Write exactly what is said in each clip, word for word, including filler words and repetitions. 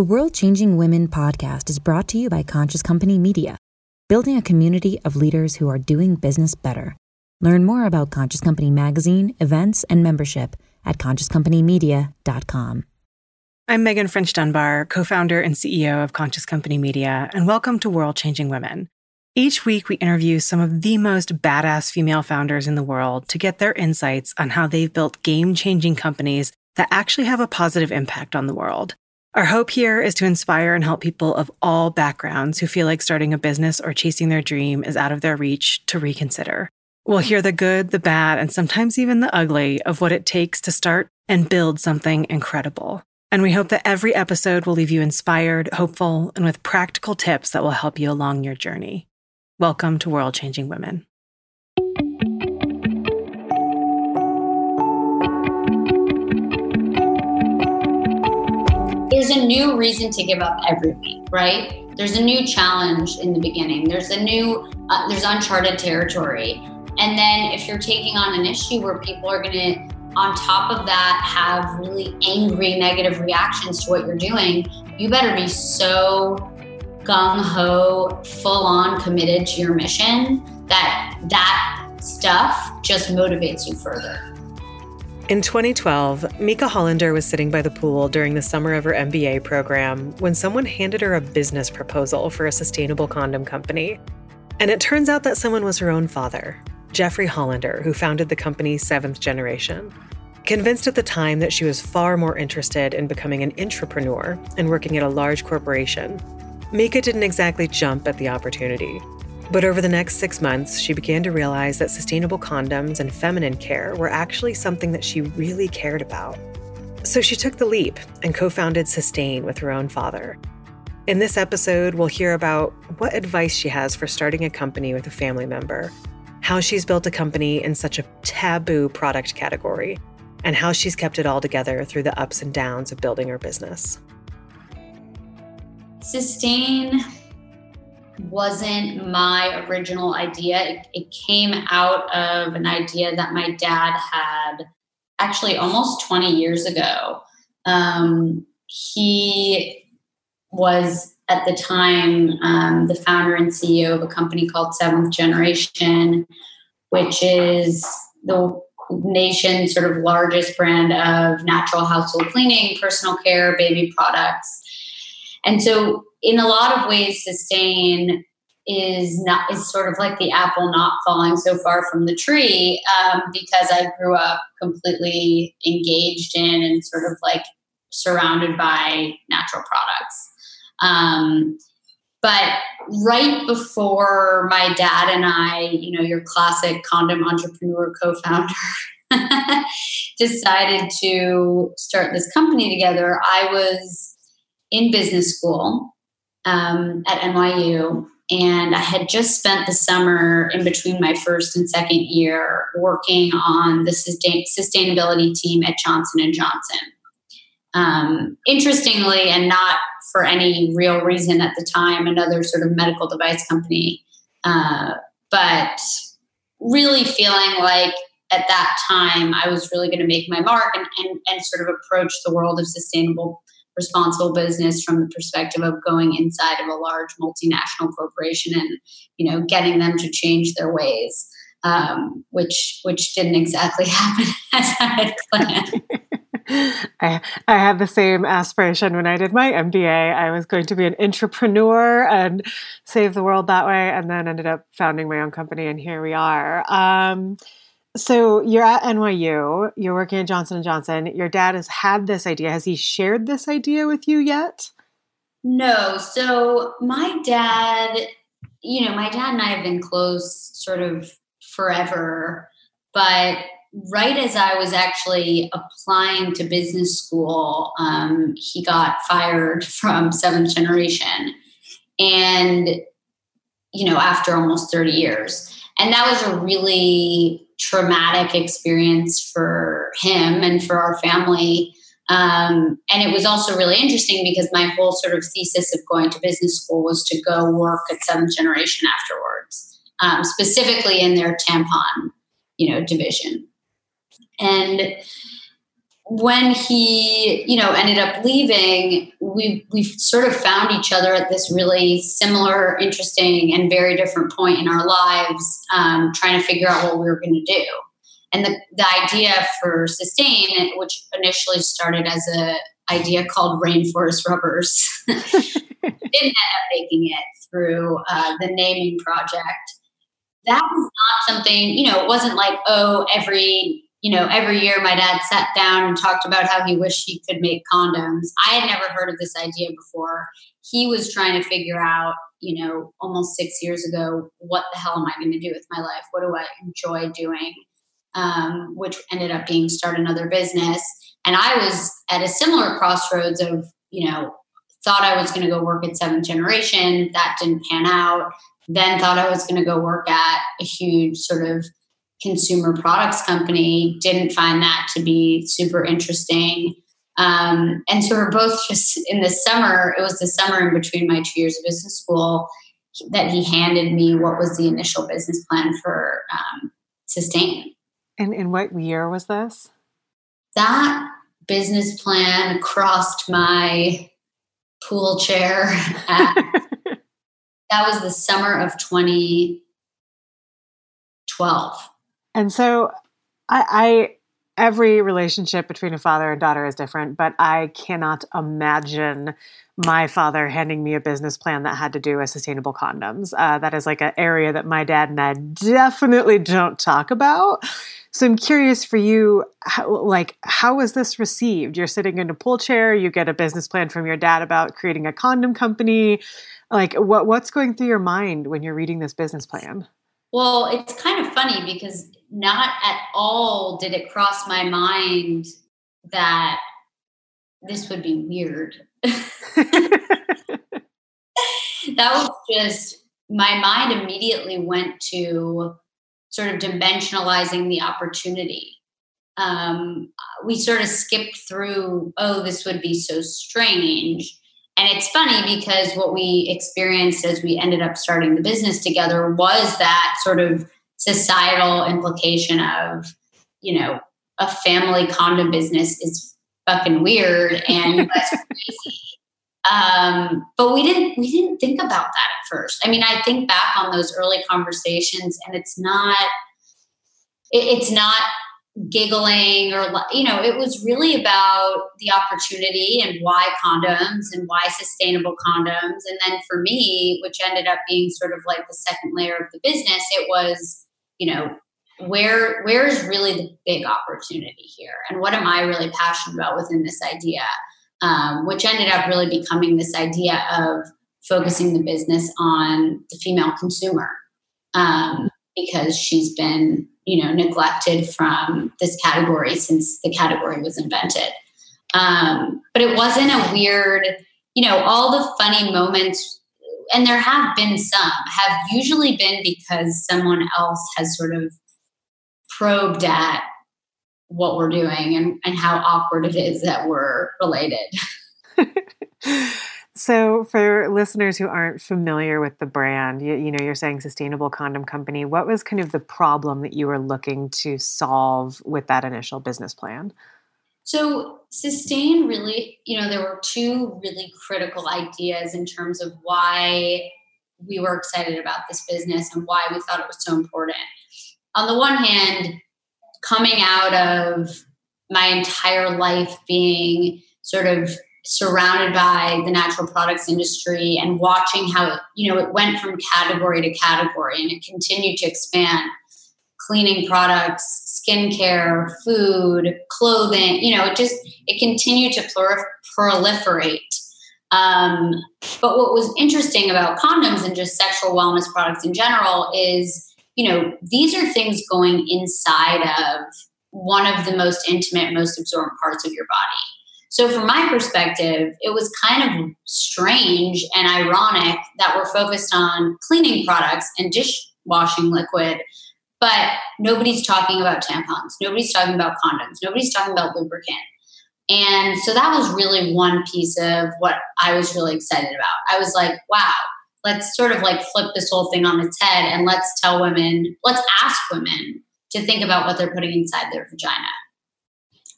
The World Changing Women podcast is brought to you by Conscious Company Media, building a community of leaders who are doing business better. Learn more about Conscious Company magazine, events, and membership at conscious company media dot com. I'm Megan French Dunbar, co-founder and C E O of Conscious Company Media, and welcome to World Changing Women. Each week, we interview some of the most badass female founders in the world to get their insights on how they've built game-changing companies that actually have a positive impact on the world. Our hope here is to inspire and help people of all backgrounds who feel like starting a business or chasing their dream is out of their reach to reconsider. We'll hear the good, the bad, and sometimes even the ugly of what it takes to start and build something incredible. And we hope that every episode will leave you inspired, hopeful, and with practical tips that will help you along your journey. Welcome to World Changing Women. There's a new reason to give up every week, right? There's a new challenge in the beginning. There's a new, uh, there's uncharted territory. And then if you're taking on an issue where people are going to, on top of that, have really angry, negative reactions to what you're doing, you better be so gung-ho, full-on committed to your mission that that stuff just motivates you further. In twenty twelve, Mika Hollander was sitting by the pool during the summer of her M B A program when someone handed her a business proposal for a sustainable condom company. And it turns out that someone was her own father, Jeffrey Hollander, who founded the company Seventh Generation. Convinced at the time that she was far more interested in becoming an intrapreneur and working at a large corporation, Mika didn't exactly jump at the opportunity. But over the next six months, she began to realize that sustainable condoms and feminine care were actually something that she really cared about. So she took the leap and co-founded Sustain with her own father. In this episode, we'll hear about what advice she has for starting a company with a family member, how she's built a company in such a taboo product category, and how she's kept it all together through the ups and downs of building her business. Sustain wasn't my original idea. It, it came out of an idea that my dad had actually almost twenty years ago. Um, he was at the time um, the founder and C E O of a company called Seventh Generation, which is the nation's sort of largest brand of natural household cleaning, personal care, baby products. And so in a lot of ways, Sustain is not is sort of like the apple not falling so far from the tree um, because I grew up completely engaged in and sort of like surrounded by natural products. Um, but right before my dad and I, you know, your classic condom entrepreneur co-founder decided to start this company together, I was in business school um, at N Y U. And I had just spent the summer in between my first and second year working on the sustain- sustainability team at Johnson and Johnson. Um, interestingly, and not for any real reason at the time, another sort of medical device company, uh, but really feeling like at that time I was really going to make my mark and, and, and sort of approach the world of sustainable responsible business from the perspective of going inside of a large multinational corporation and, you know, getting them to change their ways, um, which which didn't exactly happen as I had planned. I, I had the same aspiration when I did my M B A. I was going to be an entrepreneur and save the world that way, and then ended up founding my own company, and here we are. Um, So you're at N Y U, you're working at Johnson and Johnson. Your dad has had this idea. Has he shared this idea with you yet? No. So my dad, you know, my dad and I have been close sort of forever. But right as I was actually applying to business school, um, he got fired from Seventh Generation. And, you know, after almost thirty years. And that was a really traumatic experience for him and for our family. Um, and it was also really interesting because my whole sort of thesis of going to business school was to go work at Seventh Generation afterwards, um, specifically in their tampon, you know, division. And when he, you know, ended up leaving, we we sort of found each other at this really similar, interesting, and very different point in our lives, um, trying to figure out what we were going to do. And the, the idea for Sustain, which initially started as an idea called Rainforest Rubbers, didn't end up making it through uh, the naming project. That was not something, you know, it wasn't like, oh, every... You know, every year my dad sat down and talked about how he wished he could make condoms. I had never heard of this idea before. He was trying to figure out, you know, almost six years ago, what the hell am I going to do with my life? What do I enjoy doing? Um, which ended up being start another business. And I was at a similar crossroads of, you know, thought I was going to go work at Seventh Generation. That didn't pan out. Then thought I was going to go work at a huge sort of consumer products company, didn't find that to be super interesting. Um, and so we're both just in the summer, it was the summer in between my two years of business school that he handed me what was the initial business plan for um, Sustain. And in what year was this? That business plan crossed my pool chair. At, that was the summer of twenty twelve. And so I, I, every relationship between a father and daughter is different, but I cannot imagine my father handing me a business plan that had to do with sustainable condoms. Uh, that is like an area that my dad and I definitely don't talk about. So I'm curious for you, how, like, how was this received? You're sitting in a pool chair, you get a business plan from your dad about creating a condom company. Like, what what's going through your mind when you're reading this business plan? Well, it's kind of funny because not at all did it cross my mind that this would be weird. That was just, my mind immediately went to sort of dimensionalizing the opportunity. Um, we sort of skipped through, oh, this would be so strange. And it's funny because what we experienced as we ended up starting the business together was that sort of societal implication of, you know, a family condom business is fucking weird and that's crazy. Um, but we didn't we didn't think about that at first. I mean, I think back on those early conversations, and it's not it, it's not giggling or, you know, it was really about the opportunity and why condoms and why sustainable condoms. And then for me, which ended up being sort of like the second layer of the business, it was, you know, where, where is really the big opportunity here? And what am I really passionate about within this idea? Um, which ended up really becoming this idea of focusing the business on the female consumer. Um, because she's been, you know, neglected from this category since the category was invented. Um, but it wasn't a weird, you know, all the funny moments, and there have been some, have usually been because someone else has sort of probed at what we're doing and, and how awkward it is that we're related. So for listeners who aren't familiar with the brand, you, you know, you're saying sustainable condom company. What was kind of the problem that you were looking to solve with that initial business plan? So Sustain really, you know, there were two really critical ideas in terms of why we were excited about this business and why we thought it was so important. On the one hand, coming out of my entire life being sort of surrounded by the natural products industry and watching how, you know, it went from category to category and it continued to expand. Cleaning products, skincare, food, clothing, you know, it just, it continued to prolif- proliferate. Um, but what was interesting about condoms and just sexual wellness products in general is, you know, these are things going inside of one of the most intimate, most absorbent parts of your body. So from my perspective, it was kind of strange and ironic that we're focused on cleaning products and dishwashing liquid, but nobody's talking about tampons. Nobody's talking about condoms. Nobody's talking about lubricant. And so that was really one piece of what I was really excited about. I was like, wow, let's sort of like flip this whole thing on its head and let's tell women, let's ask women to think about what they're putting inside their vagina.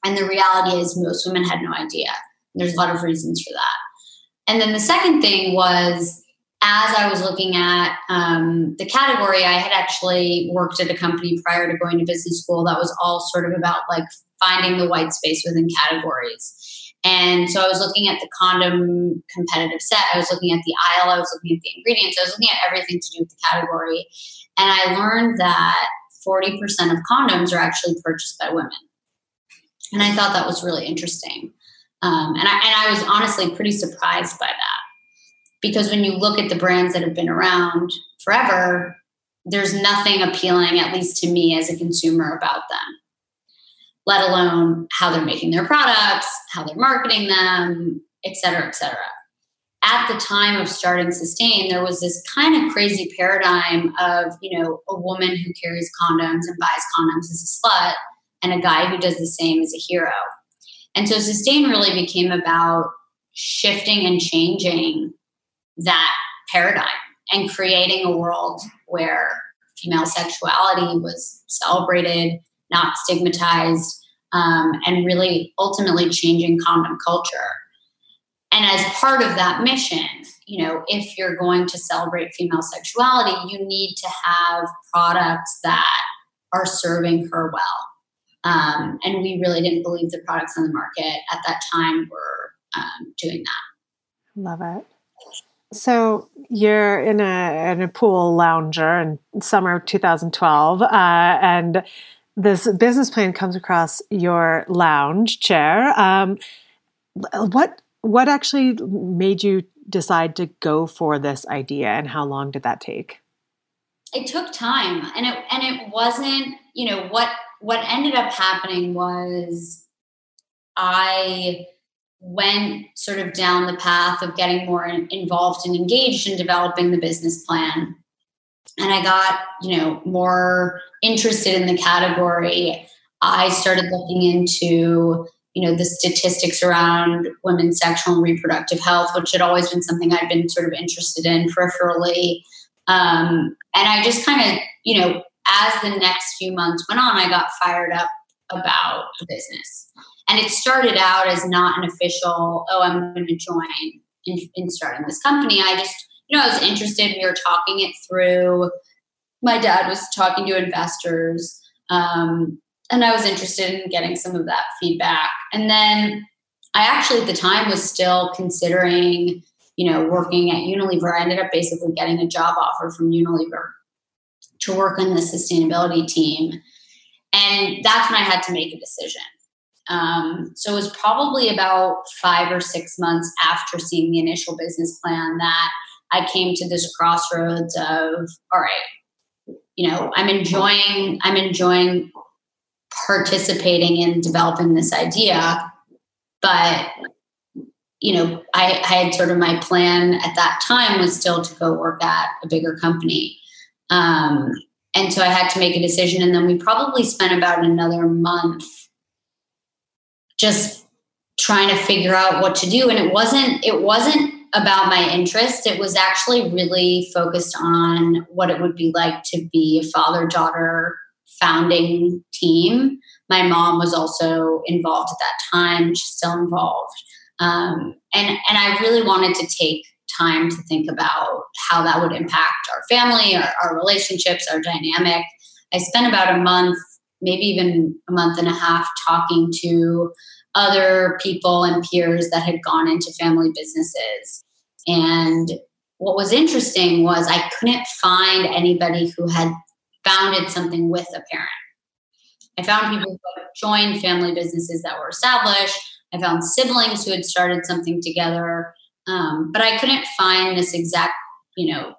And the reality is most women had no idea. There's a lot of reasons for that. And then the second thing was, as I was looking at um, the category, I had actually worked at a company prior to going to business school that was all sort of about like finding the white space within categories. And so I was looking at the condom competitive set. I was looking at the aisle. I was looking at the ingredients. I was looking at everything to do with the category. And I learned that forty percent of condoms are actually purchased by women. And I thought that was really interesting. Um, and, I, and I was honestly pretty surprised by that. Because when you look at the brands that have been around forever, there's nothing appealing, at least to me as a consumer, about them, let alone how they're making their products, how they're marketing them, et cetera, et cetera. At the time of starting Sustain, there was this kind of crazy paradigm of, you know, a woman who carries condoms and buys condoms is a slut, and a guy who does the same is a hero. And so Sustain really became about shifting and changing that paradigm and creating a world where female sexuality was celebrated, not stigmatized, um, and really ultimately changing condom culture. And as part of that mission, you know, if you're going to celebrate female sexuality, you need to have products that are serving her well. Um, and we really didn't believe the products on the market at that time were um, doing that. Love it. So you're in a in a pool lounger in summer of two thousand twelve, uh, and this business plan comes across your lounge chair. Um, what what actually made you decide to go for this idea, and how long did that take? It took time, and it and it wasn't, you know, what what ended up happening was I went sort of down the path of getting more involved and engaged in developing the business plan. And I got, you know, more interested in the category. I started looking into, you know, the statistics around women's sexual and reproductive health, which had always been something I'd been sort of interested in peripherally. Um, and I just kind of, you know, as the next few months went on, I got fired up about the business. And it started out as not an official, oh, I'm going to join in, in starting this company. I just, you know, I was interested. We were talking it through. My dad was talking to investors. Um, and I was interested in getting some of that feedback. And then I actually at the time was still considering, you know, working at Unilever. I ended up basically getting a job offer from Unilever to work on the sustainability team. And that's when I had to make a decision. Um, so it was probably about five or six months after seeing the initial business plan that I came to this crossroads of, all right, you know, I'm enjoying, I'm enjoying participating in developing this idea, but, you know, I, I had sort of my plan at that time was still to go work at a bigger company. Um, and so I had to make a decision, and then we probably spent about another month just trying to figure out what to do. And it wasn't, it wasn't about my interest. It was actually really focused on what it would be like to be a father-daughter founding team. My mom was also involved at that time. She's still involved. Um, and, and I really wanted to take time to think about how that would impact our family, our, our relationships, our dynamic. I spent about a month, maybe even a month and a half, talking to other people and peers that had gone into family businesses. And what was interesting was I couldn't find anybody who had founded something with a parent. I found people who had joined family businesses that were established. I found siblings who had started something together. Um, but I couldn't find this exact, you know,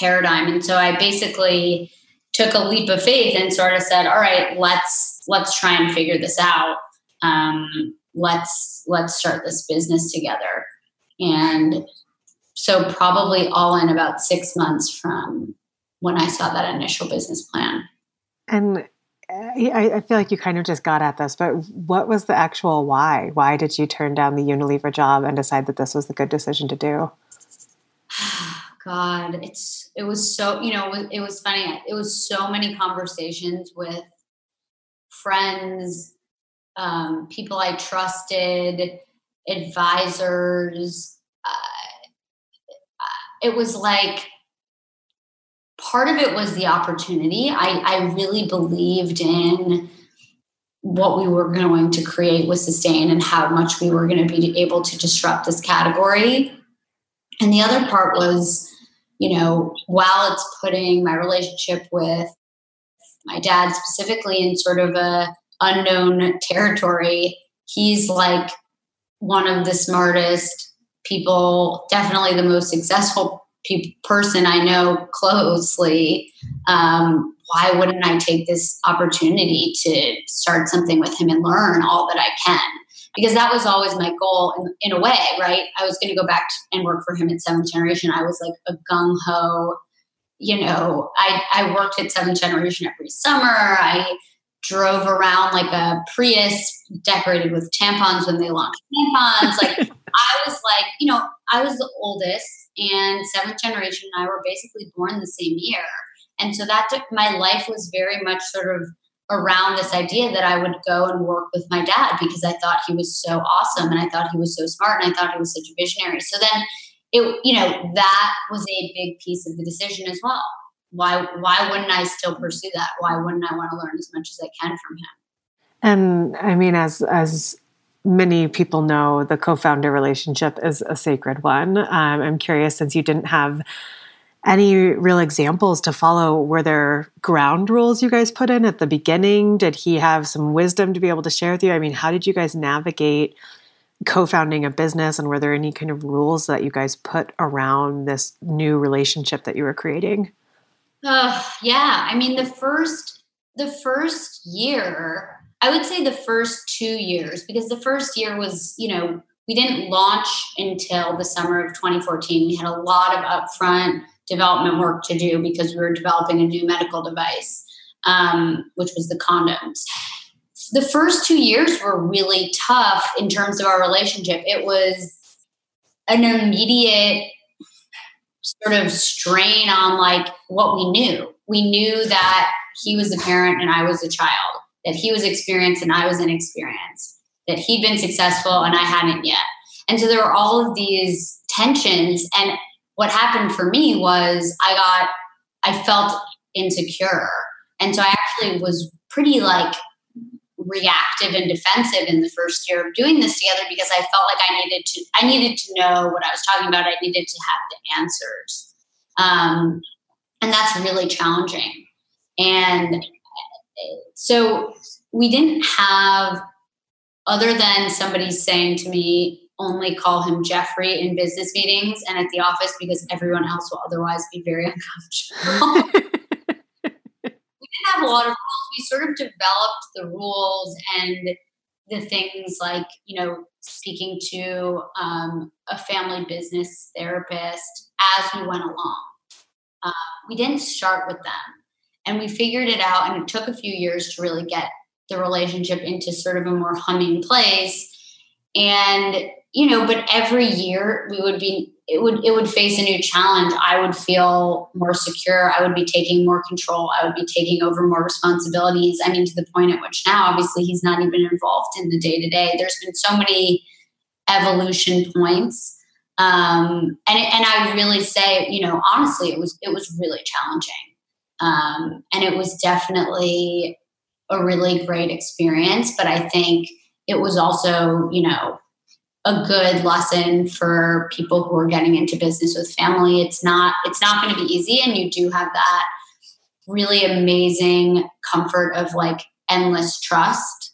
paradigm. And so I basically took a leap of faith and sort of said, all right, let's, let's try and figure this out. Um, let's, let's start this business together. And so probably all in about six months from when I saw that initial business plan. And I, I feel like you kind of just got at this, but what was the actual why? Why did you turn down the Unilever job and decide that this was the good decision to do? God, it's, it was so, you know, it was funny. It was so many conversations with friends, um, people I trusted, advisors. Uh, it was like, part of it was the opportunity. I, I really believed in what we were going to create with Sustain and how much we were going to be able to disrupt this category. And the other part was, you know, while it's putting my relationship with my dad specifically in sort of a unknown territory, he's like one of the smartest people, definitely the most successful pe- person I know closely. Um, why wouldn't I take this opportunity to start something with him and learn all that I can? Because that was always my goal in, in a way, right? I was going to go back and work for him at Seventh Generation. I was like a gung-ho, you know, I, I worked at Seventh Generation every summer. I drove around like a Prius decorated with tampons when they launched tampons. Like I was like, you know, I was the oldest and Seventh Generation and I were basically born the same year. And so that took, my life was very much sort of around this idea that I would go and work with my dad because I thought he was so awesome and I thought he was so smart and I thought he was such a visionary. So then it, you know, that was a big piece of the decision as well. Why, why wouldn't I still pursue that? Why wouldn't I want to learn as much as I can from him? And I mean, as, as many people know, the co-founder relationship is a sacred one. Um, I'm curious, since you didn't have any real examples to follow, were there ground rules you guys put in at the beginning? Did he have some wisdom to be able to share with you? I mean, how did you guys navigate co-founding a business, and were there any kind of rules that you guys put around this new relationship that you were creating? Uh, yeah. I mean, the first, the first year, I would say the first two years, because the first year was, you know, we didn't launch until the summer of twenty fourteen. We had a lot of upfront development work to do because we were developing a new medical device, um, which was the condoms. The first two years were really tough in terms of our relationship. It was an immediate sort of strain on like what we knew. We knew that he was a parent and I was a child, that he was experienced and I was inexperienced, that he'd been successful and I hadn't yet. And so there were all of these tensions. And what happened for me was I got, I felt insecure. And so I actually was pretty like reactive and defensive in the first year of doing this together, because I felt like I needed to, I needed to know what I was talking about. I needed to have the answers. Um, and that's really challenging. And so we didn't have, other than somebody saying to me, only call him Jeffrey in business meetings and at the office because everyone else will otherwise be very uncomfortable. We didn't have a lot of rules. We sort of developed the rules and the things like, you know, speaking to um, a family business therapist as we went along. Uh, we didn't start with them. And we figured it out, and it took a few years to really get the relationship into sort of a more humming place. And, you know, but every year we would be, it would, it would face a new challenge. I would feel more secure. I would be taking more control. I would be taking over more responsibilities. I mean, to the point at which now, obviously he's not even involved in the day to day. There's been so many evolution points. Um, and, and I really say, you know, honestly, it was, it was really challenging. Um, and it was definitely a really great experience, but I think it was also, you know, a good lesson for people who are getting into business with family. It's not, it's not going to be easy. And you do have that really amazing comfort of like endless trust.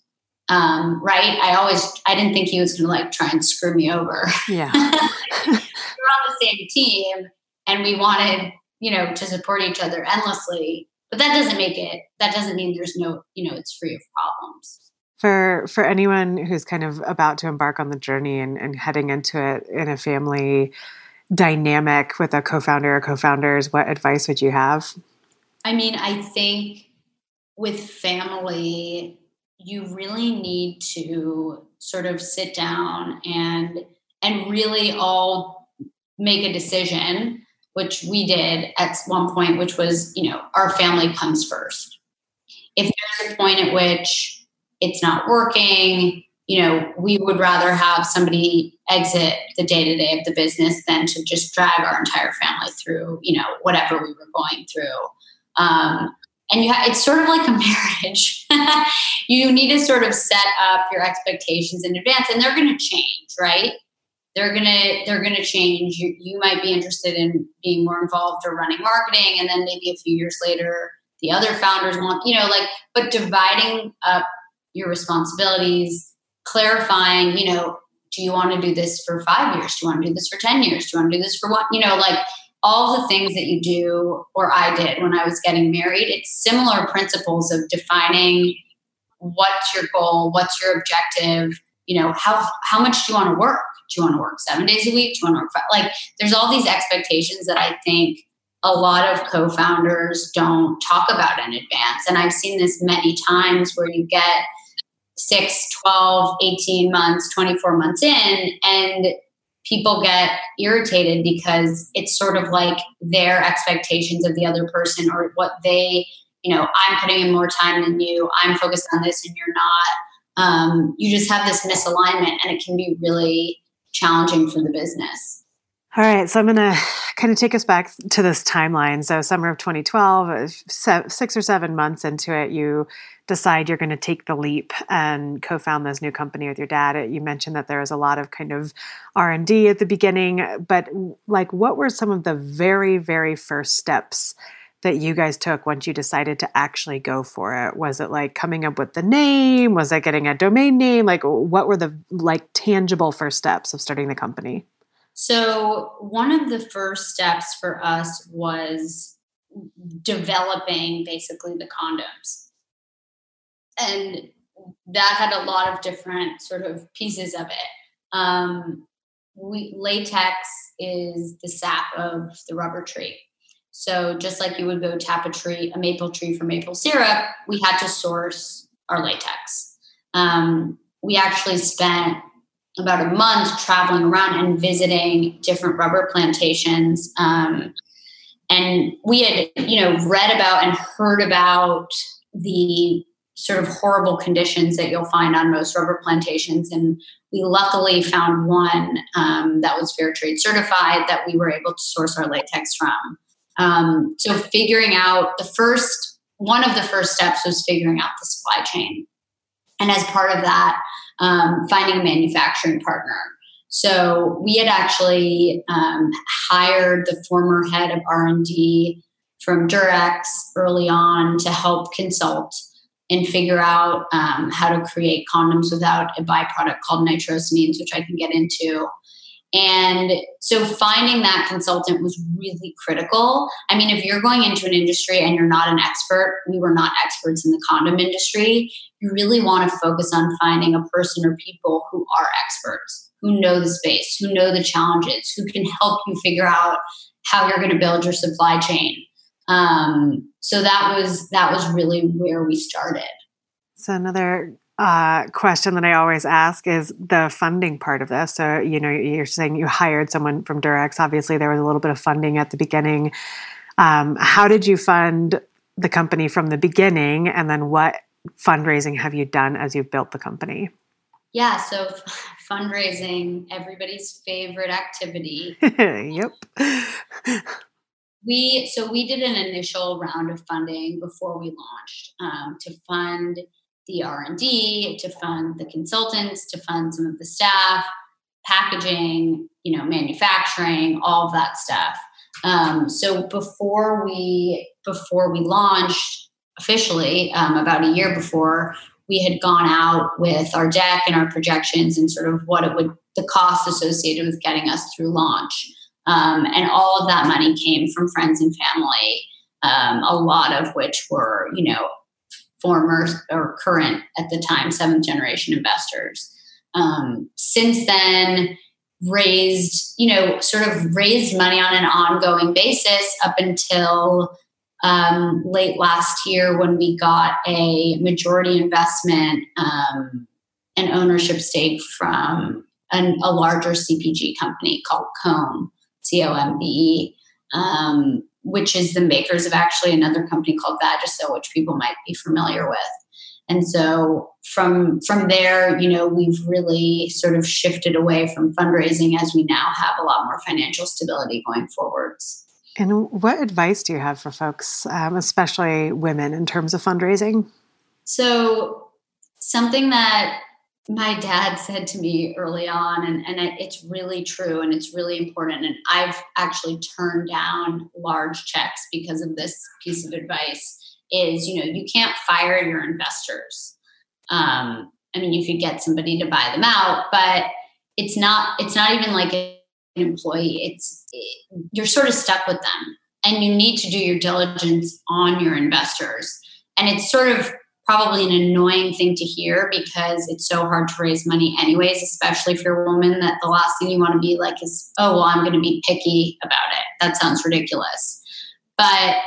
Um, right. I always, I didn't think he was going to like try and screw me over. Yeah. We're on the same team and we wanted, you know, to support each other endlessly, but that doesn't make it, that doesn't mean there's no, you know, it's free of problems. For for anyone who's kind of about to embark on the journey and, and heading into it in a family dynamic with a co-founder or co-founders, what advice would you have? I mean, I think with family, you really need to sort of sit down and and really all make a decision, which we did at one point, which was, you know, our family comes first. If there's a point at which it's not working. You know, we would rather have somebody exit the day-to-day of the business than to just drag our entire family through, you know, whatever we were going through. Um, and you ha- it's sort of like a marriage. You need to sort of set up your expectations in advance, and they're going to change, right? They're going to, they're going to change. You, you might be interested in being more involved or running marketing. And then maybe a few years later, the other founders want, you know, like, but dividing up your responsibilities, clarifying, you know, do you want to do this for five years? Do you want to do this for ten years? Do you want to do this for what? You know, like all the things that you do, or I did when I was getting married, it's similar principles of defining what's your goal, what's your objective, you know, how, how much do you want to work? Do you want to work seven days a week? Do you want to work five? Like there's all these expectations that I think a lot of co-founders don't talk about in advance. And I've seen this many times where you get six, twelve, eighteen months, twenty-four months in, and people get irritated because it's sort of like their expectations of the other person or what they, you know, I'm putting in more time than you, I'm focused on this and you're not. Um, you just have this misalignment and it can be really challenging for the business. All right. So I'm going to kind of take us back to this timeline. So summer of twenty twelve, six or seven months into it, you decide you're going to take the leap and co-found this new company with your dad. You mentioned that there was a lot of kind of R and D at the beginning, but like what were some of the very, very first steps that you guys took once you decided to actually go for it? Was it like coming up with the name? Was it getting a domain name? Like what were the like tangible first steps of starting the company? So one of the first steps for us was developing basically the condoms. And that had a lot of different sort of pieces of it. Um, we, latex is the sap of the rubber tree. So just like you would go tap a tree, a maple tree for maple syrup, we had to source our latex. Um, we actually spent about a month traveling around and visiting different rubber plantations. Um, and we had, you know, read about and heard about the sort of horrible conditions that you'll find on most rubber plantations. And we luckily found one um, that was fair trade certified that we were able to source our latex from. Um, so figuring out the first, one of the first steps was figuring out the supply chain. And as part of that, Um, finding a manufacturing partner. So we had actually um, hired the former head of R and D from Durex early on to help consult and figure out um, how to create condoms without a byproduct called nitrosamines, which I can get into. And so finding that consultant was really critical. I mean, if you're going into an industry and you're not an expert, we were not experts in the condom industry, you really want to focus on finding a person or people who are experts, who know the space, who know the challenges, who can help you figure out how you're going to build your supply chain. Um, so that was, that was really where we started. So another Uh, question that I always ask is the funding part of this. So, you know, you're saying you hired someone from Durex. Obviously, there was a little bit of funding at the beginning. Um, how did you fund the company from the beginning? And then what fundraising have you done as you've built the company? Yeah, so f- fundraising, everybody's favorite activity. Yep. We So we did an initial round of funding before we launched um, to fund the R and D, to fund the consultants, to fund some of the staff, packaging, you know, manufacturing, all of that stuff. Um, so before we before we launched officially, um, about a year before, we had gone out with our deck and our projections and sort of what it would, the cost associated with getting us through launch. Um, and all of that money came from friends and family, um, a lot of which were, you know, former or current at the time, Seventh Generation investors. Um, since then, raised, you know, sort of raised money on an ongoing basis up until um, late last year when we got a majority investment um, and ownership stake from an, a larger C P G company called Combe, C O M B E. Um, which is the makers of actually another company called Vagisil, which people might be familiar with. And so from from there, you know, we've really sort of shifted away from fundraising as we now have a lot more financial stability going forwards. And what advice do you have for folks, um, especially women, in terms of fundraising? So something that my dad said to me early on, and, and it's really true and it's really important. And I've actually turned down large checks because of this piece of advice is, you know, you can't fire your investors. Um, I mean, you could get somebody to buy them out, but it's not, it's not even like an employee. It's, it, you're sort of stuck with them, and you need to do your diligence on your investors. And it's sort of probably an annoying thing to hear because it's so hard to raise money anyways, especially if you're a woman, that the last thing you want to be like is, oh, well, I'm going to be picky about it. That sounds ridiculous. But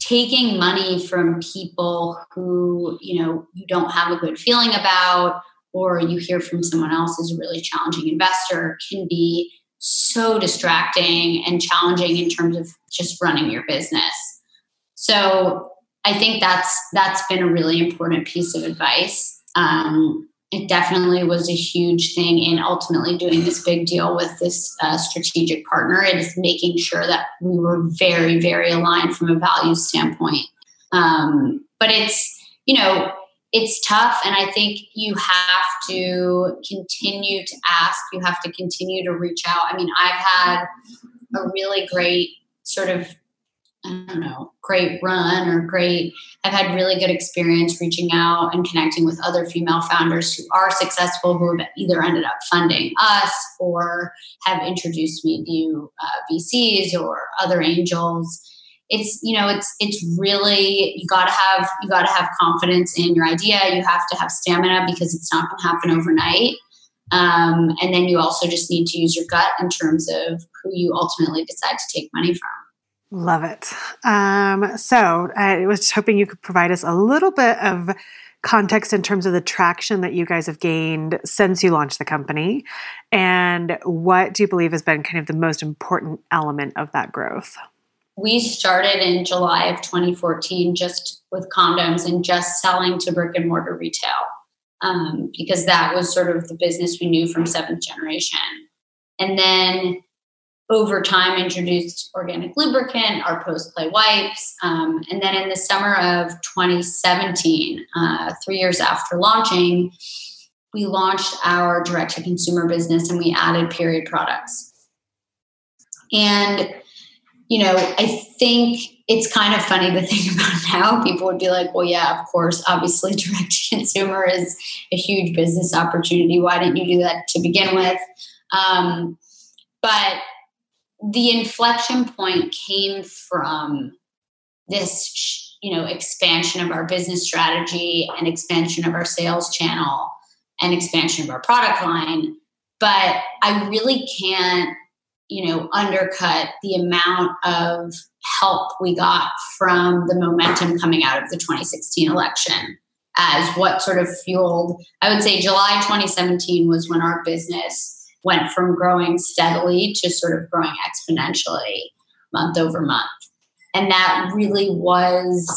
taking money from people who, you know, you don't have a good feeling about, or you hear from someone else is a really challenging investor, can be so distracting and challenging in terms of just running your business. So I think that's that's been a really important piece of advice. Um, it definitely was a huge thing in ultimately doing this big deal with this uh, strategic partner. It is making sure that we were very, very aligned from a value standpoint. Um, but it's, you know, it's tough. And I think you have to continue to ask. You have to continue to reach out. I mean, I've had a really great sort of I don't know, great run or great. I've had really good experience reaching out and connecting with other female founders who are successful, who have either ended up funding us or have introduced me to uh, V Cs or other angels. It's, you know, it's, it's really, you gotta have, you gotta have confidence in your idea. You have to have stamina because it's not going to happen overnight. Um, and then you also just need to use your gut in terms of who you ultimately decide to take money from. Love it. Um, so I was just hoping you could provide us a little bit of context in terms of the traction that you guys have gained since you launched the company. And what do you believe has been kind of the most important element of that growth? We started in July of twenty fourteen just with condoms and just selling to brick and mortar retail, um, because that was sort of the business we knew from Seventh Generation. And then over time introduced organic lubricant, our post-play wipes. Um, and then in the summer of twenty seventeen, uh, three years after launching, we launched our direct-to-consumer business and we added period products. And, you know, I think it's kind of funny to think about now. People would be like, well, yeah, of course, obviously direct-to-consumer is a huge business opportunity. Why didn't you do that to begin with? Um, but the inflection point came from this, you know, expansion of our business strategy and expansion of our sales channel and expansion of our product line. But I really can't, you know, undercut the amount of help we got from the momentum coming out of the twenty sixteen election as what sort of fueled, I would say July twenty seventeen was when our business went from growing steadily to sort of growing exponentially month over month. And that really was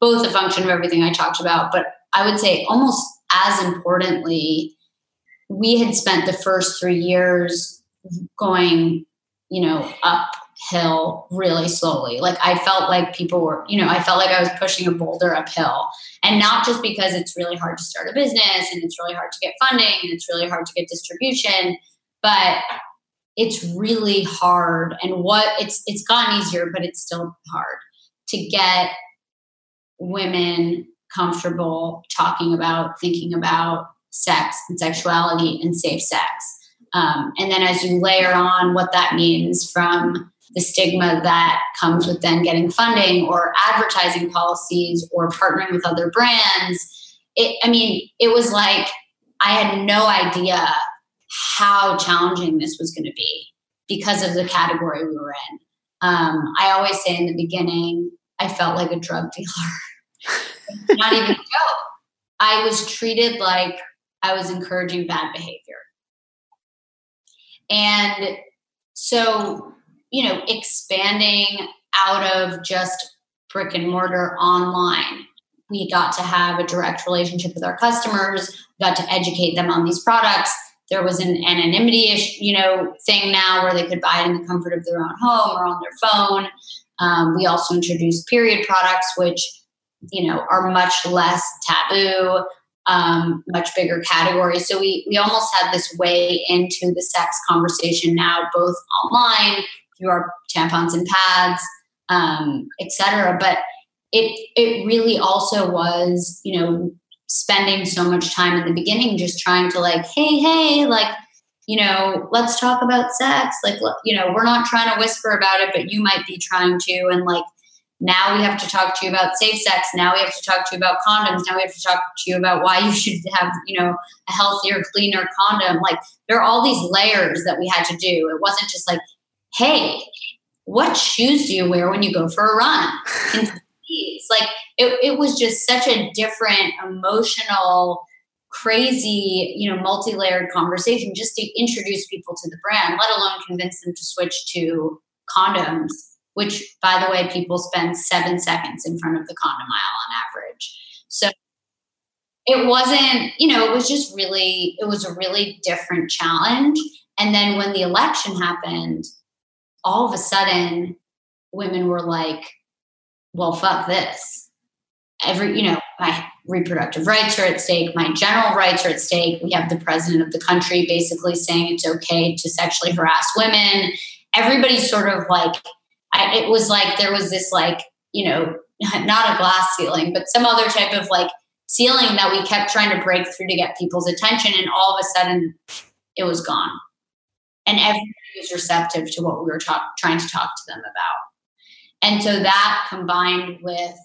both a function of everything I talked about, but I would say almost as importantly, we had spent the first three years going, you know, uphill really slowly. Like I felt like people were, you know, I felt like I was pushing a boulder uphill, and not just because it's really hard to start a business and it's really hard to get funding and it's really hard to get distribution, but it's really hard. And what it's, it's gotten easier, but it's still hard to get women comfortable talking about, thinking about sex and sexuality and safe sex. Um, and then as you layer on what that means from the stigma that comes with then getting funding or advertising policies or partnering with other brands, it, I mean, it was like, I had no idea how challenging this was going to be because of the category we were in. Um, I always say in the beginning, I felt like a drug dealer. Not even a joke. I was treated like I was encouraging bad behavior. And so, you know, expanding out of just brick and mortar online We got to have a direct relationship with our customers, got to educate them on these products. There was an anonymity issue, you know, thing now where they could buy it in the comfort of their own home or on their phone. Um, we also introduced period products, which, you know, are much less taboo, um, much bigger category. So we we almost had this way into the sex conversation now, both online through our tampons and pads, um, et cetera. But it it really also was, you know, spending so much time in the beginning just trying to like, hey, hey, like, you know, let's talk about sex. Like, you know, we're not trying to whisper about it, but you might be trying to. And like, now we have to talk to you about safe sex. Now we have to talk to you about condoms. Now we have to talk to you about why you should have, you know, a healthier, cleaner condom. Like, there are all these layers that we had to do. It wasn't just like, hey, what shoes do you wear when you go for a run? And it's like, it, it was just such a different, emotional, crazy, you know, multi-layered conversation just to introduce people to the brand, let alone convince them to switch to condoms, which, by the way, people spend seven seconds in front of the condom aisle on average. So it wasn't, you know, it was just really, it was a really different challenge. And then when the election happened, all of a sudden women were like, well, fuck this. Every, you know, my reproductive rights are at stake. My general rights are at stake. We have the president of the country basically saying it's okay to sexually harass women. Everybody sort of like, I, it was like, there was this like, you know, not a glass ceiling, but some other type of like ceiling that we kept trying to break through to get people's attention. And all of a sudden it was gone. And everybody was receptive to what we were talk, trying to talk to them about. And so that, combined with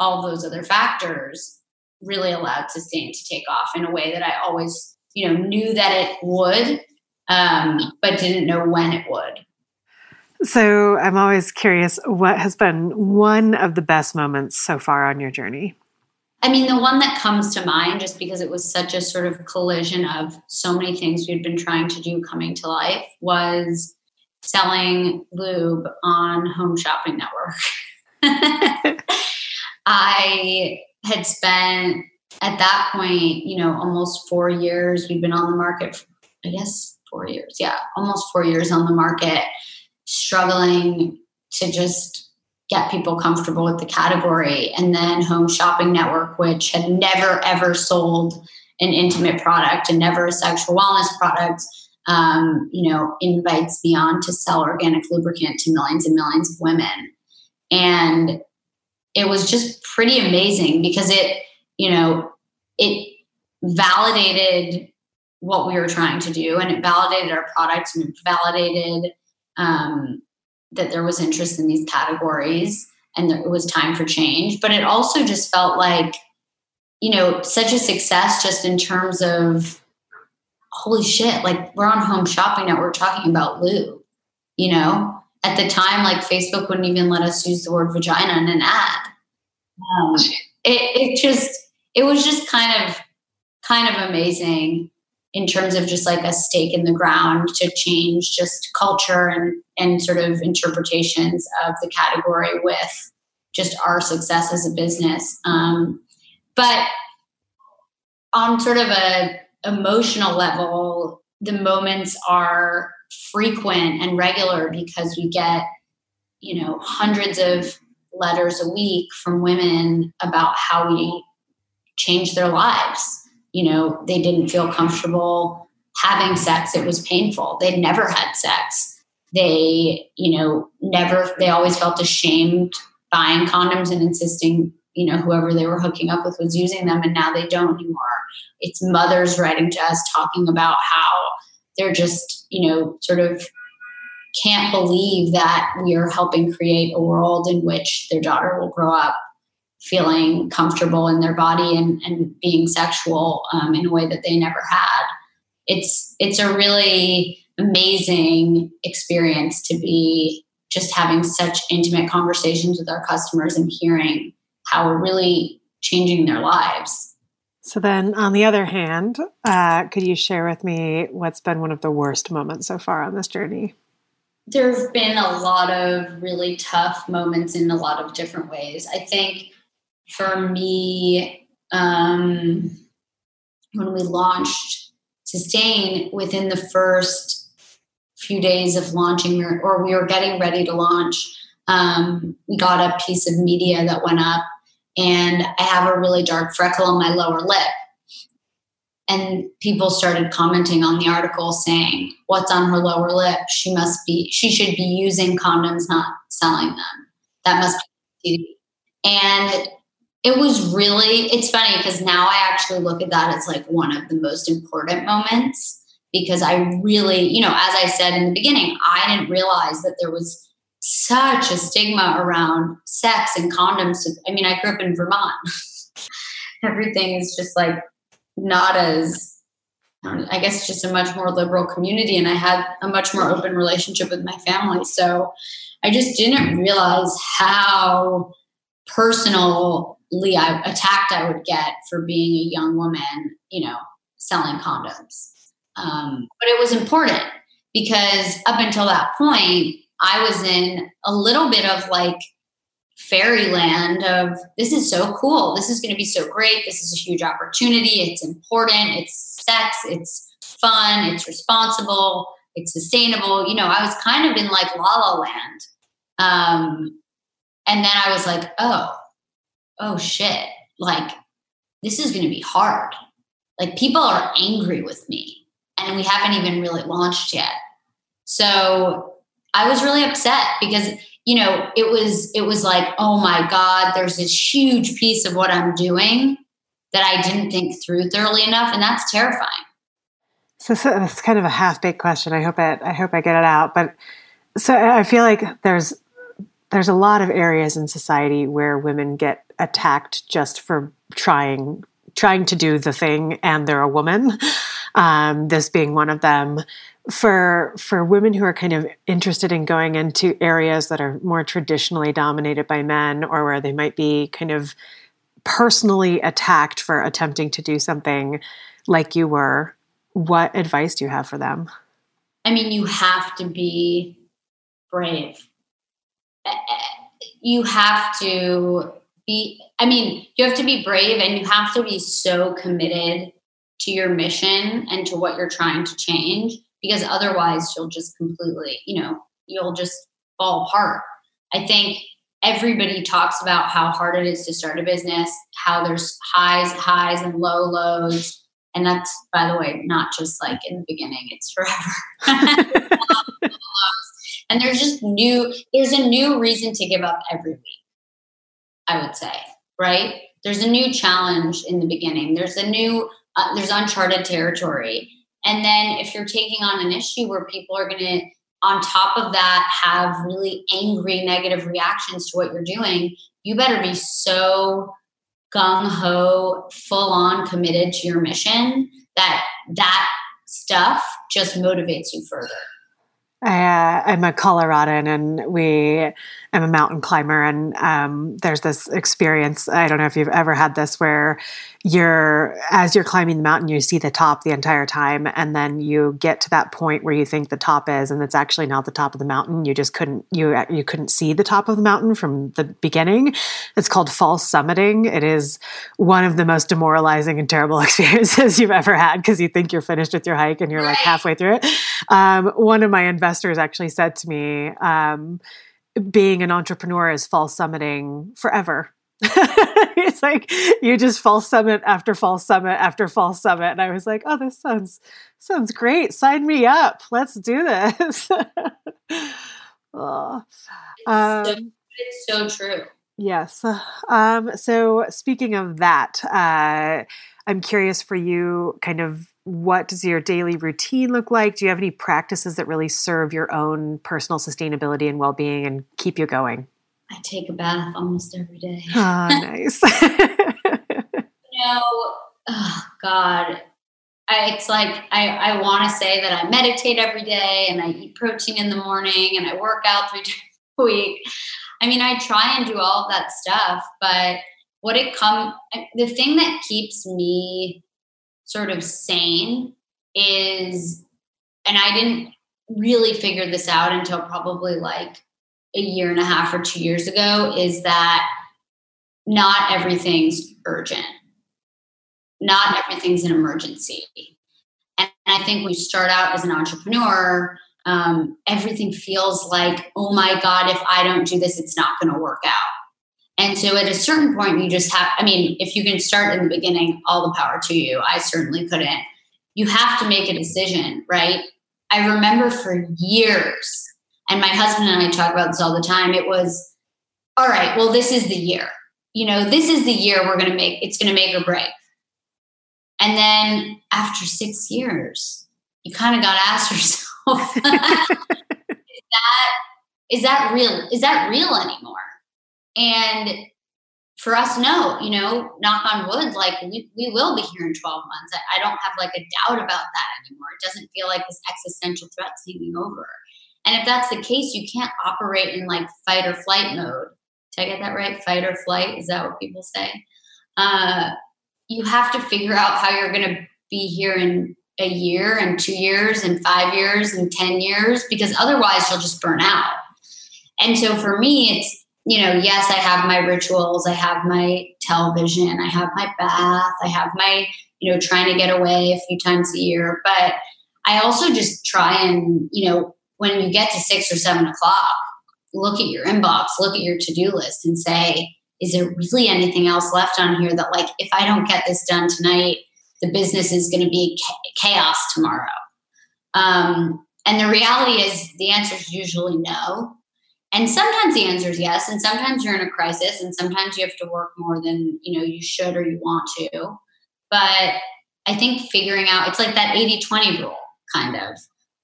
all those other factors, really allowed Sustain to take off in a way that I always, you know, knew that it would, um, but didn't know when it would. So I'm always curious, what has been one of the best moments so far on your journey? I mean, the one that comes to mind, just because it was such a sort of collision of so many things we'd been trying to do coming to life, was selling lube on Home Shopping Network. I had spent, at that point, you know, almost four years. We've been on the market, for, I guess, four years. Yeah, almost four years on the market, struggling to just get people comfortable with the category. And then Home Shopping Network, which had never, ever sold an intimate product and never a sexual wellness product, Um, you know, invites me on to sell organic lubricant to millions and millions of women. And it was just pretty amazing because it, you know, it validated what we were trying to do, and it validated our products, and it validated um, that there was interest in these categories and that it was time for change. But it also just felt like, you know, such a success just in terms of, holy shit, like, we're on Home Shopping Network talking about lube, you know? At the time, like, Facebook wouldn't even let us use the word vagina in an ad. Um, it, it just, it was just kind of, kind of amazing in terms of just like a stake in the ground to change just culture and, and sort of interpretations of the category with just our success as a business. Um, but on sort of a emotional level, the moments are frequent and regular because we get, you know, hundreds of letters a week from women about how we changed their lives. You know, they didn't feel comfortable having sex. It was painful. They'd never had sex. They, you know, never, they always felt ashamed buying condoms and insisting, you know, whoever they were hooking up with was using them, and now they don't anymore. It's mothers writing to us talking about how they're just, you know, sort of can't believe that we are helping create a world in which their daughter will grow up feeling comfortable in their body and, and being sexual um, in a way that they never had. It's, it's a really amazing experience to be just having such intimate conversations with our customers and hearing how we're really changing their lives. So then, on the other hand, uh, could you share with me what's been one of the worst moments so far on this journey? There have been a lot of really tough moments in a lot of different ways. I think for me, um, when we launched Sustain, within the first few days of launching, or we were getting ready to launch, um, we got a piece of media that went up, and I have a really dark freckle on my lower lip. And people started commenting on the article saying, "What's on her lower lip? She must be, she should be using condoms, not selling them. That must be." And it was really, it's funny because now I actually look at that as like one of the most important moments, because I really, you know, as I said in the beginning, I didn't realize that there was such a stigma around sex and condoms. I mean, I grew up in Vermont. Everything is just like, not as, I guess, just a much more liberal community. And I had a much more open relationship with my family. So I just didn't realize how personally I, attacked I would get for being a young woman, you know, selling condoms. Um, but it was important because up until that point, I was in a little bit of like fairyland of, this is so cool, this is going to be so great, this is a huge opportunity, it's important, it's sex, it's fun, it's responsible, it's sustainable. You know, I was kind of in like la la land. Um, and then I was like, oh, oh shit, like this is going to be hard. Like people are angry with me and we haven't even really launched yet. So I was really upset because, you know, it was, it was like, oh my God, there's this huge piece of what I'm doing that I didn't think through thoroughly enough. And that's terrifying. So, so that's kind of a half-baked question. I hope it, I hope I get it out. But so I feel like there's, there's a lot of areas in society where women get attacked just for trying, trying to do the thing. And they're a woman, um, this being one of them. For for women who are kind of interested in going into areas that are more traditionally dominated by men, or where they might be kind of personally attacked for attempting to do something like you were, what advice do you have for them? I mean, you have to be brave. You have to be, I mean, you have to be brave and you have to be so committed to your mission and to what you're trying to change. Because otherwise you'll just completely, you know, you'll just fall apart. I think everybody talks about how hard it is to start a business, how there's highs, highs and low lows. And that's, by the way, not just like in the beginning, it's forever. And there's just new, there's a new reason to give up every week, I would say, right? There's a new challenge in the beginning. There's a new, uh, there's uncharted territory. And then if you're taking on an issue where people are going to, on top of that, have really angry, negative reactions to what you're doing, you better be so gung-ho, full-on committed to your mission that that stuff just motivates you further. I, uh, I'm a Coloradan and we, I'm a mountain climber, and um, there's this experience, I don't know if you've ever had this, where you're, as you're climbing the mountain, you see the top the entire time. And then you get to that point where you think the top is, and it's actually not the top of the mountain. You just couldn't, you, you couldn't see the top of the mountain from the beginning. It's called false summiting. It is one of the most demoralizing and terrible experiences you've ever had, because you think you're finished with your hike and you're like halfway through it. Um, one of my investors actually said to me, um, being an entrepreneur is false summiting forever. It's like you just false summit after false summit after false summit. And I was like, oh, this sounds, sounds great. Sign me up. Let's do this. oh. it's, um, so, it's so true. Yes. Um, so speaking of that, uh, I'm curious for you, kind of, what does your daily routine look like? Do you have any practices that really serve your own personal sustainability and well-being and keep you going? I take a bath almost every day. Oh, nice. You know, oh God, I, it's like, I, I want to say that I meditate every day and I eat protein in the morning and I work out three times a week. I mean, I try and do all of that stuff, but what it comes, the thing that keeps me sort of sane is, and I didn't really figure this out until probably like a year and a half or two years ago, is that not everything's urgent. Not everything's an emergency. And I think when you start out as an entrepreneur, um, everything feels like, oh my God, if I don't do this, it's not going to work out. And so at a certain point, you just have, I mean, if you can start in the beginning, all the power to you. I certainly couldn't. You have to make a decision, right? I remember for years, and my husband and I talk about this all the time, it was, all right, well, this is the year. You know, this is the year we're going to make, it's going to make or break. And then after six years, you kind of got to ask yourself, is that, is that real? Is that real anymore? And for us, no, you know, knock on wood, like we, we will be here in twelve months. I, I don't have like a doubt about that anymore. It doesn't feel like this existential threat's hanging over. And if that's the case, you can't operate in like fight or flight mode. Did I get that right? Fight or flight? Is that what people say? Uh, you have to figure out how you're going to be here in a year and two years and five years and ten years, because otherwise you'll just burn out. And so for me, it's, you know, yes, I have my rituals. I have my television. I have my bath. I have my, you know, trying to get away a few times a year. But I also just try and, you know, when you get to six or seven o'clock, look at your inbox, look at your to-do list and say, is there really anything else left on here that, like, if I don't get this done tonight, the business is going to be chaos tomorrow? Um, and the reality is the answer is usually no. And sometimes the answer is yes. And sometimes you're in a crisis and sometimes you have to work more than, you know, you should or you want to. But I think figuring out, it's like that eighty twenty rule kind of.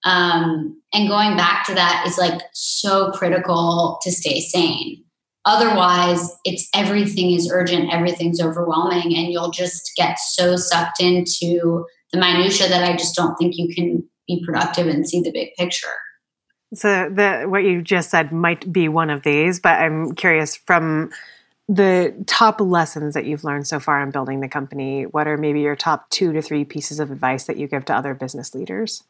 Um, and going back to that is like so critical to stay sane. Otherwise, it's everything is urgent. Everything's overwhelming. And you'll just get so sucked into the minutia that I just don't think you can be productive and see the big picture. So the, what you just said might be one of these, but I'm curious, from the top lessons that you've learned so far in building the company, what are maybe your top two to three pieces of advice that you give to other business leaders?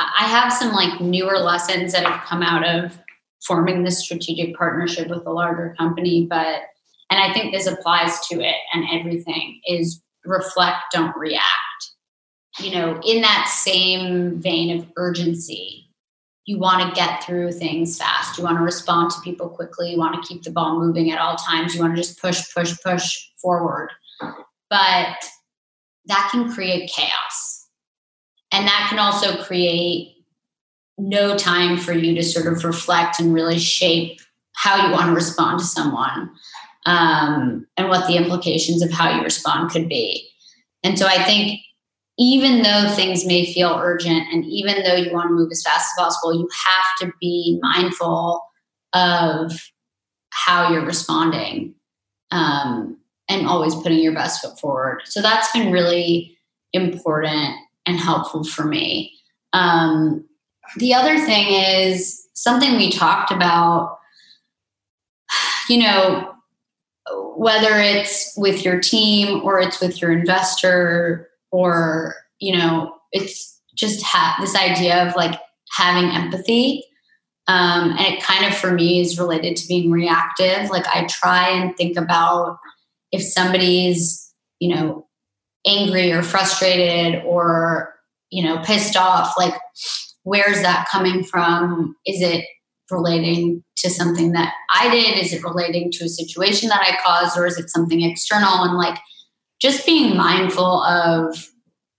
I have some like newer lessons that have come out of forming this strategic partnership with a larger company, but, and I think this applies to it and everything, is reflect, don't react. You know, in that same vein of urgency, you want to get through things fast. You want to respond to people quickly. You want to keep the ball moving at all times. You want to just push, push, push forward. But that can create chaos. And that can also create no time for you to sort of reflect and really shape how you want to respond to someone, um, and what the implications of how you respond could be. And so I think, even though things may feel urgent and even though you want to move as fast as possible, you have to be mindful of how you're responding, um, and always putting your best foot forward. So that's been really important and helpful for me. Um, the other thing is something we talked about, you know, whether it's with your team or it's with your investor, or, you know, it's just ha- this idea of like having empathy. Um, and it kind of for me is related to being reactive. Like I try and think about if somebody's, you know, angry or frustrated or, you know, pissed off, like where's that coming from? Is it relating to something that I did? Is it relating to a situation that I caused, or is it something external? And like, just being mindful of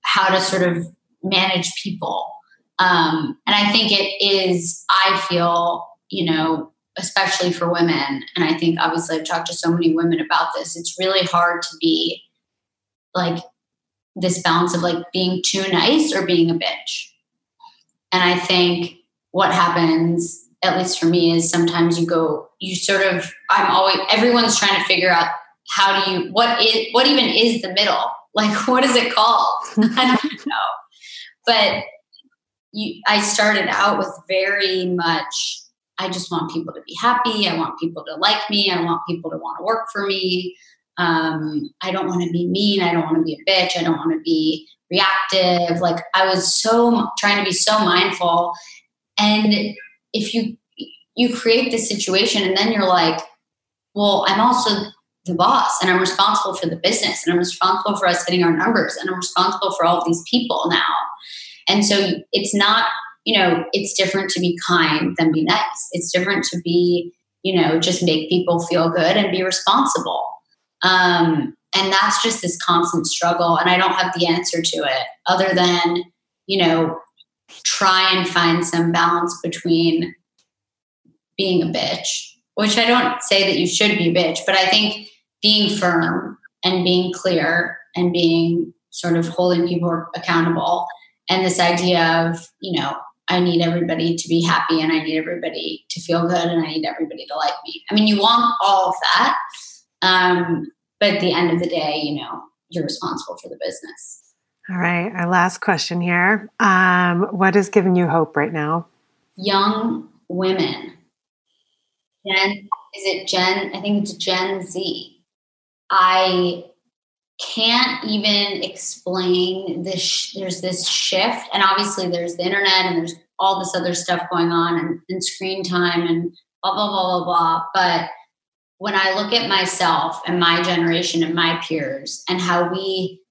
how to sort of manage people. Um, and I think it is, I feel, you know, especially for women, and I think obviously I've talked to so many women about this, it's really hard to be like this balance of like being too nice or being a bitch. And I think what happens, at least for me, is sometimes you go, you sort of, I'm always, everyone's trying to figure out, how do you, what is, what even is the middle? Like, what is it called? I don't know. But you, I started out with very much, I just want people to be happy. I want people to like me. I want people to want to work for me. Um, I don't want to be mean. I don't want to be a bitch. I don't want to be reactive. Like I was so trying to be so mindful. And if you, you create this situation and then you're like, well, I'm also the boss, and I'm responsible for the business, and I'm responsible for us hitting our numbers, and I'm responsible for all of these people now. And so it's not, you know, it's different to be kind than be nice. It's different to be, you know, just make people feel good and be responsible. Um, and that's just this constant struggle. And I don't have the answer to it other than, you know, try and find some balance between being a bitch, which I don't say that you should be a bitch, but I think being firm and being clear and being sort of holding people accountable, and this idea of, you know, I need everybody to be happy and I need everybody to feel good and I need everybody to like me. I mean, you want all of that. Um, but at the end of the day, you know, you're responsible for the business. All right. Our last question here. Um, what is giving you hope right now? Young women. Gen, is it Gen? I think it's Gen Z. I can't even explain this. Sh- there's this shift, and obviously there's the internet and there's all this other stuff going on, and, and screen time and blah, blah, blah, blah, blah. But when I look at myself and my generation and my peers and how we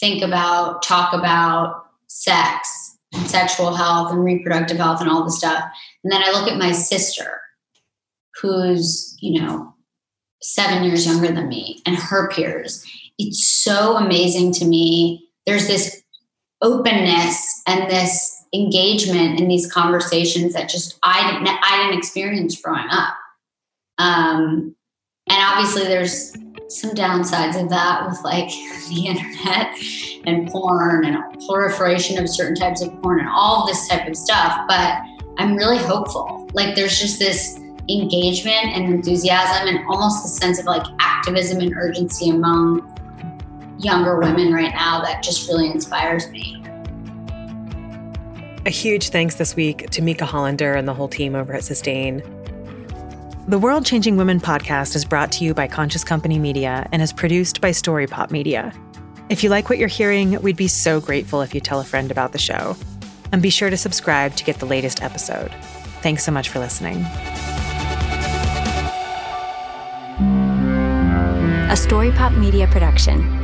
think about, talk about sex and sexual health and reproductive health and all this stuff, and then I look at my sister, who's, you know, seven years younger than me, and her peers, it's so amazing to me. There's this openness and this engagement in these conversations that just I didn't, I didn't experience growing up. Um, and obviously there's some downsides of that with like the internet and porn and a proliferation of certain types of porn and all this type of stuff. But I'm really hopeful. Like there's just this engagement and enthusiasm and almost a sense of like activism and urgency among younger women right now that just really inspires me. A huge thanks this week to Mika Hollander and the whole team over at Sustain. The World Changing Women podcast is brought to you by Conscious Company Media and is produced by StoryPop Media. If you like what you're hearing, we'd be so grateful if you tell a friend about the show. And be sure to subscribe to get the latest episode. Thanks so much for listening. A StoryPop Media production.